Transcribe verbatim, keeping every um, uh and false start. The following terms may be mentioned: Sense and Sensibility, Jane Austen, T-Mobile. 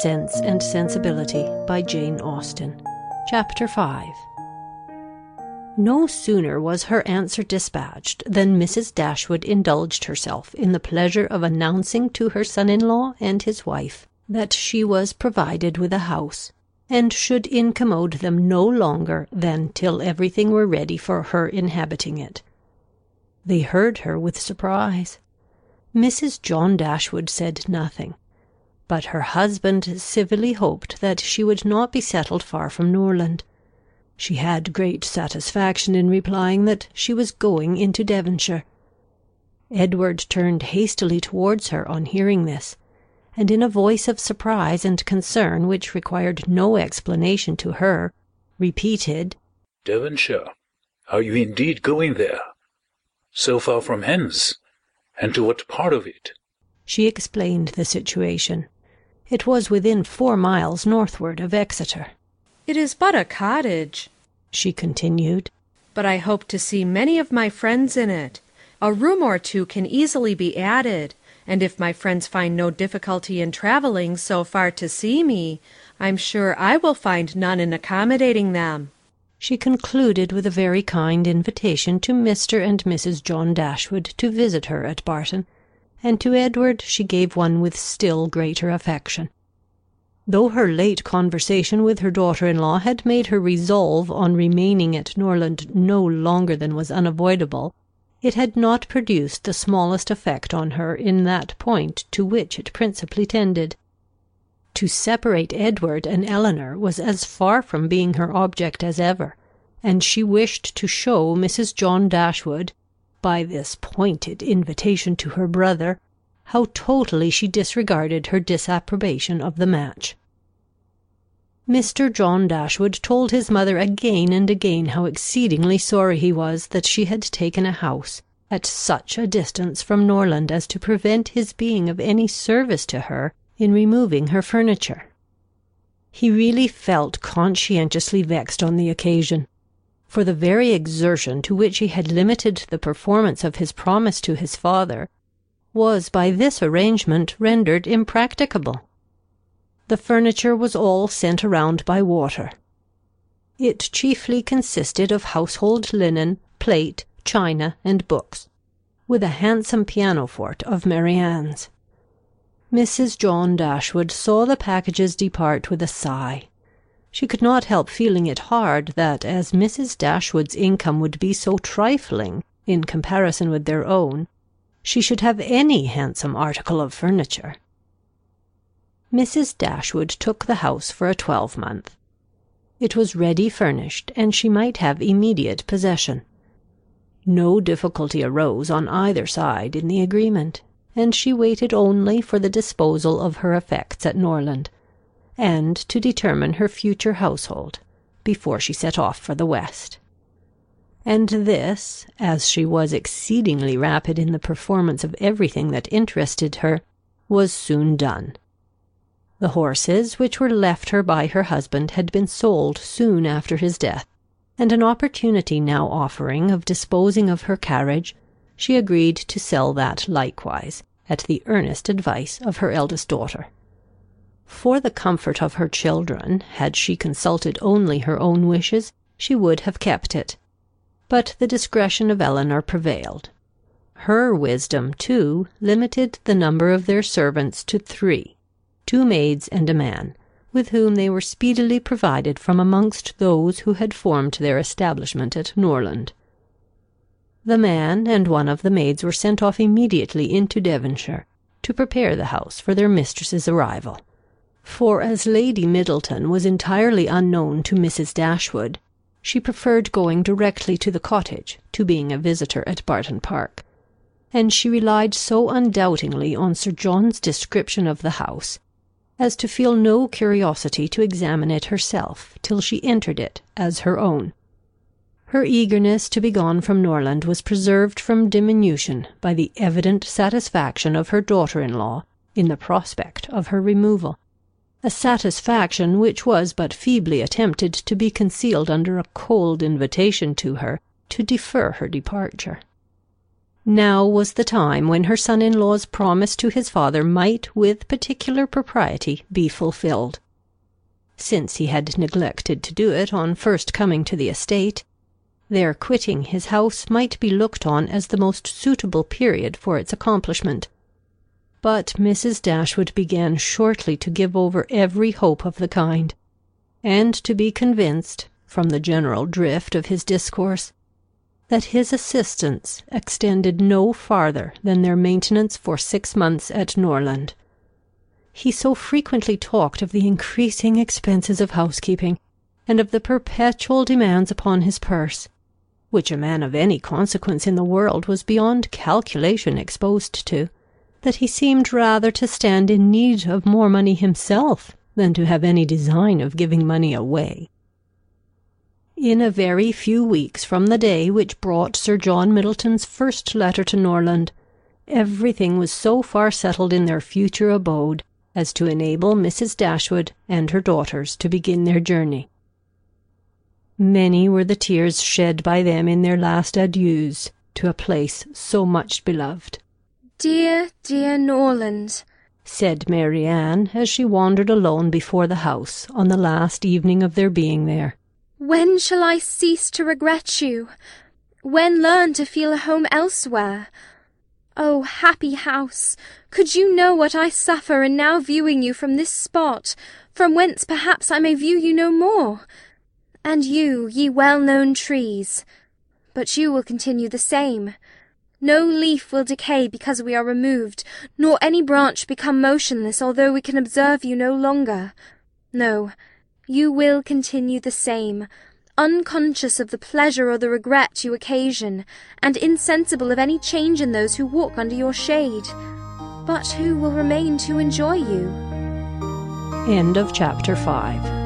Sense and Sensibility by Jane Austen. Chapter five. No sooner was her answer dispatched than Missus Dashwood indulged herself in the pleasure of announcing to her son-in-law and his wife that she was provided with a house, and should incommode them no longer than till everything were ready for her inhabiting it. They heard her with surprise. Missus John Dashwood said nothing, but her husband civilly hoped that she would not be settled far from Norland. She had great satisfaction in replying that she was going into Devonshire. Edward turned hastily towards her on hearing this, and in a voice of surprise and concern which required no explanation to her, repeated, "Devonshire? Are you indeed going there? So far from hence? And to what part of it?" She explained the situation. It was within four miles northward of Exeter. "It is but a cottage," she continued, "but I hope to see many of my friends in it. A room or two can easily be added, and if my friends find no difficulty in travelling so far to see me, I'm sure I will find none in accommodating them." She concluded with a very kind invitation to Mister and Missus John Dashwood to visit her at Barton, and to Edward she gave one with still greater affection. Though her late conversation with her daughter-in-law had made her resolve on remaining at Norland no longer than was unavoidable, it had not produced the smallest effect on her in that point to which it principally tended. To separate Edward and Eleanor was as far from being her object as ever, and she wished to show Missus John Dashwood, by this pointed invitation to her brother, how totally she disregarded her disapprobation of the match. Mister John Dashwood told his mother again and again how exceedingly sorry he was that she had taken a house at such a distance from Norland as to prevent his being of any service to her in removing her furniture. He really felt conscientiously vexed on the occasion, for the very exertion to which he had limited the performance of his promise to his father was by this arrangement rendered impracticable. The furniture was all sent around by water. It chiefly consisted of household linen, plate, china, and books, with a handsome pianoforte of Mary Ann's. Missus John Dashwood saw the packages depart with a sigh. She could not help feeling it hard that, as Missus Dashwood's income would be so trifling in comparison with their own, she should have any handsome article of furniture. Missus Dashwood took the house for a twelvemonth. It was ready furnished, and she might have immediate possession. No difficulty arose on either side in the agreement, and she waited only for the disposal of her effects at Norland, and to determine her future household, before she set off for the West. And this, as she was exceedingly rapid in the performance of everything that interested her, was soon done. The horses which were left her by her husband had been sold soon after his death, and an opportunity now offering of disposing of her carriage, she agreed to sell that likewise, at the earnest advice of her eldest daughter. For the comfort of her children, had she consulted only her own wishes, she would have kept it. But the discretion of Eleanor prevailed. Her wisdom, too, limited the number of their servants to three, two maids and a man, with whom they were speedily provided from amongst those who had formed their establishment at Norland. The man and one of the maids were sent off immediately into Devonshire to prepare the house for their mistress's arrival, for as Lady Middleton was entirely unknown to Missus Dashwood, she preferred going directly to the cottage to being a visitor at Barton Park, and she relied so undoubtingly on Sir John's description of the house as to feel no curiosity to examine it herself till she entered it as her own. Her eagerness to be gone from Norland was preserved from diminution by the evident satisfaction of her daughter-in-law in the prospect of her removal, a satisfaction which was but feebly attempted to be concealed under a cold invitation to her to defer her departure. Now was the time when her son-in-law's promise to his father might with particular propriety be fulfilled. Since he had neglected to do it on first coming to the estate, their quitting his house might be looked on as the most suitable period for its accomplishment. But Missus Dashwood began shortly to give over every hope of the kind, and to be convinced, from the general drift of his discourse, that his assistance extended no farther than their maintenance for six months at Norland. He so frequently talked of the increasing expenses of housekeeping, and of the perpetual demands upon his purse, which a man of any consequence in the world was beyond calculation exposed to, that he seemed rather to stand in need of more money himself than to have any design of giving money away. In a very few weeks from the day which brought Sir John Middleton's first letter to Norland, everything was so far settled in their future abode as to enable Missus Dashwood and her daughters to begin their journey. Many were the tears shed by them in their last adieus to a place so much beloved. "Dear, dear Norland," said Mary Ann, as she wandered alone before the house on the last evening of their being there. "When shall I cease to regret you? When learn to feel a home elsewhere? Oh, happy house! Could you know what I suffer in now viewing you from this spot, from whence perhaps I may view you no more? And you, ye well-known trees, but you will continue the same. No leaf will decay because we are removed, nor any branch become motionless although we can observe you no longer. No, you will continue the same, unconscious of the pleasure or the regret you occasion, and insensible of any change in those who walk under your shade. But who will remain to enjoy you?" End of chapter five.